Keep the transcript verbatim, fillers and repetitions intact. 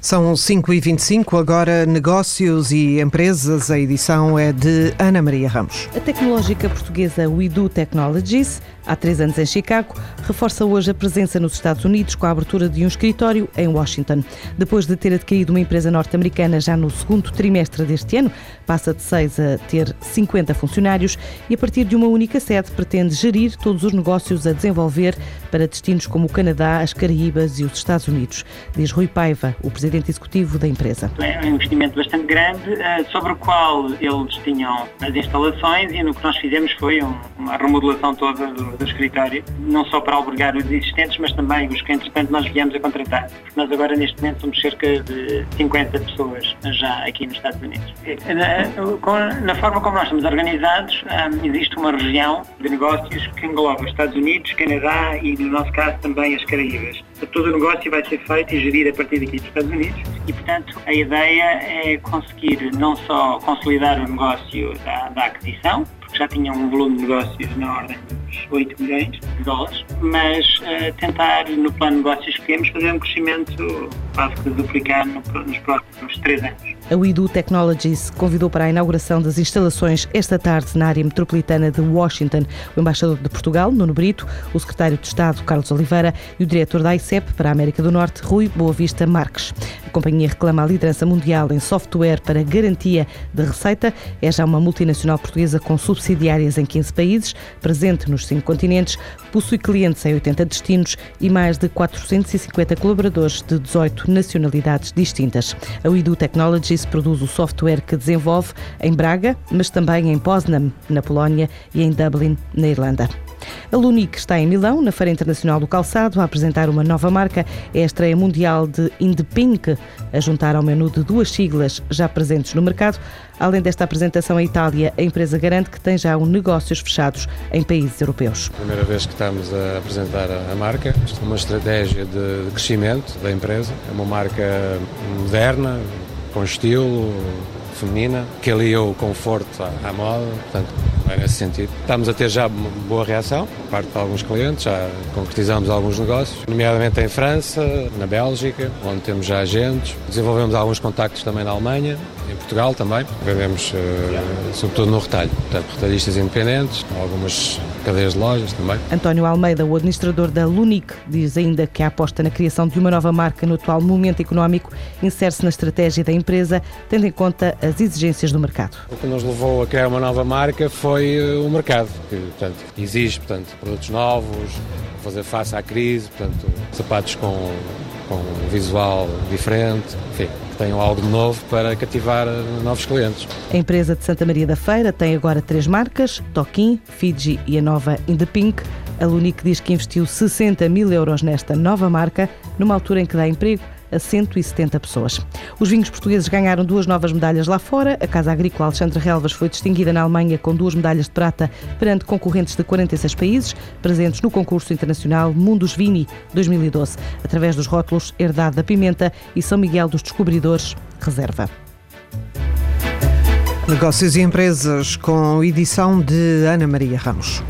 São cinco e vinte e cinco, agora Negócios e Empresas, a edição é de Ana Maria Ramos. A tecnológica portuguesa WeDo Technologies, há três anos em Chicago, reforça hoje a presença nos Estados Unidos com a abertura de um escritório em Washington. Depois de ter adquirido uma empresa norte-americana já no segundo trimestre deste ano, passa de seis a ter cinquenta funcionários e a partir de uma única sede pretende gerir todos os negócios a desenvolver para destinos como o Canadá, as Caraíbas e os Estados Unidos, diz Rui Paiva, o presidente executivo da empresa. É um investimento bastante grande, sobre o qual eles tinham as instalações, e no que nós fizemos foi uma remodelação toda do, do escritório, não só para albergar os existentes, mas também os que, entretanto, nós viemos a contratar. Nós agora, neste momento, somos cerca de cinquenta pessoas já aqui nos Estados Unidos. Na, na forma como nós estamos organizados, existe uma região de negócios que engloba os Estados Unidos, Canadá e, no nosso caso, também as Caraíbas. Todo o negócio vai ser feito e gerido a partir daqui dos Estados Unidos. E, portanto, a ideia é conseguir não só consolidar o negócio da, da aquisição, porque já tinha um volume de negócios na ordem dos oito milhões de dólares, mas uh, tentar, no plano de negócios que temos, fazer um crescimento quase que duplicar no, nos próximos três anos. A WeDo Technologies convidou para a inauguração das instalações esta tarde na área metropolitana de Washington o embaixador de Portugal, Nuno Brito, o secretário de Estado, Carlos Oliveira, e o diretor da I C E P para a América do Norte, Rui Boavista Marques. A companhia reclama a liderança mundial em software para garantia de receita. É já uma multinacional portuguesa com subsidiárias em quinze países, presente nos cinco continentes, possui clientes em oitenta destinos e mais de quatrocentos e cinquenta colaboradores de dezoito nacionalidades distintas. A WeDo Technologies produz o software que desenvolve em Braga, mas também em Poznan, na Polónia, e em Dublin, na Irlanda. A Lunique está em Milão, na Feira Internacional do Calçado, a apresentar uma nova marca. É a estreia mundial de Indepink, a juntar ao menu de duas siglas já presentes no mercado. Além desta apresentação em Itália, a empresa garante que tem já um negócios fechados em países europeus. Primeira vez que estamos a apresentar a marca, uma estratégia de crescimento da empresa. É uma marca moderna, com estilo, feminina, que alia o conforto à, à moda, portanto, é nesse sentido. Estamos a ter já boa reação por parte de alguns clientes, já concretizamos alguns negócios, nomeadamente em França, na Bélgica, onde temos já agentes, desenvolvemos alguns contactos também na Alemanha, em Portugal também, vendemos uh, sobretudo no retalho, portanto, retalhistas independentes, algumas cadeias de lojas também. António Almeida, o administrador da Lunique, diz ainda que a aposta na criação de uma nova marca no atual momento económico insere-se na estratégia da empresa, tendo em conta a as exigências do mercado. O que nos levou a criar uma nova marca foi o mercado, que portanto, exige portanto, produtos novos, fazer face à crise, portanto, sapatos com, com um visual diferente, enfim, que tenham algo de novo para cativar novos clientes. A empresa de Santa Maria da Feira tem agora três marcas, Toquim, Fiji e a nova Indepink. A Lunique diz que investiu sessenta mil euros nesta nova marca, numa altura em que dá emprego a cento e setenta pessoas. Os vinhos portugueses ganharam duas novas medalhas lá fora. A Casa Agrícola Alexandre Relvas foi distinguida na Alemanha com duas medalhas de prata perante concorrentes de quarenta e seis países, presentes no concurso internacional Mundus Vini dois mil e doze, através dos rótulos Herdade da Pimenta e São Miguel dos Descobridores Reserva. Negócios e Empresas, com edição de Ana Maria Ramos.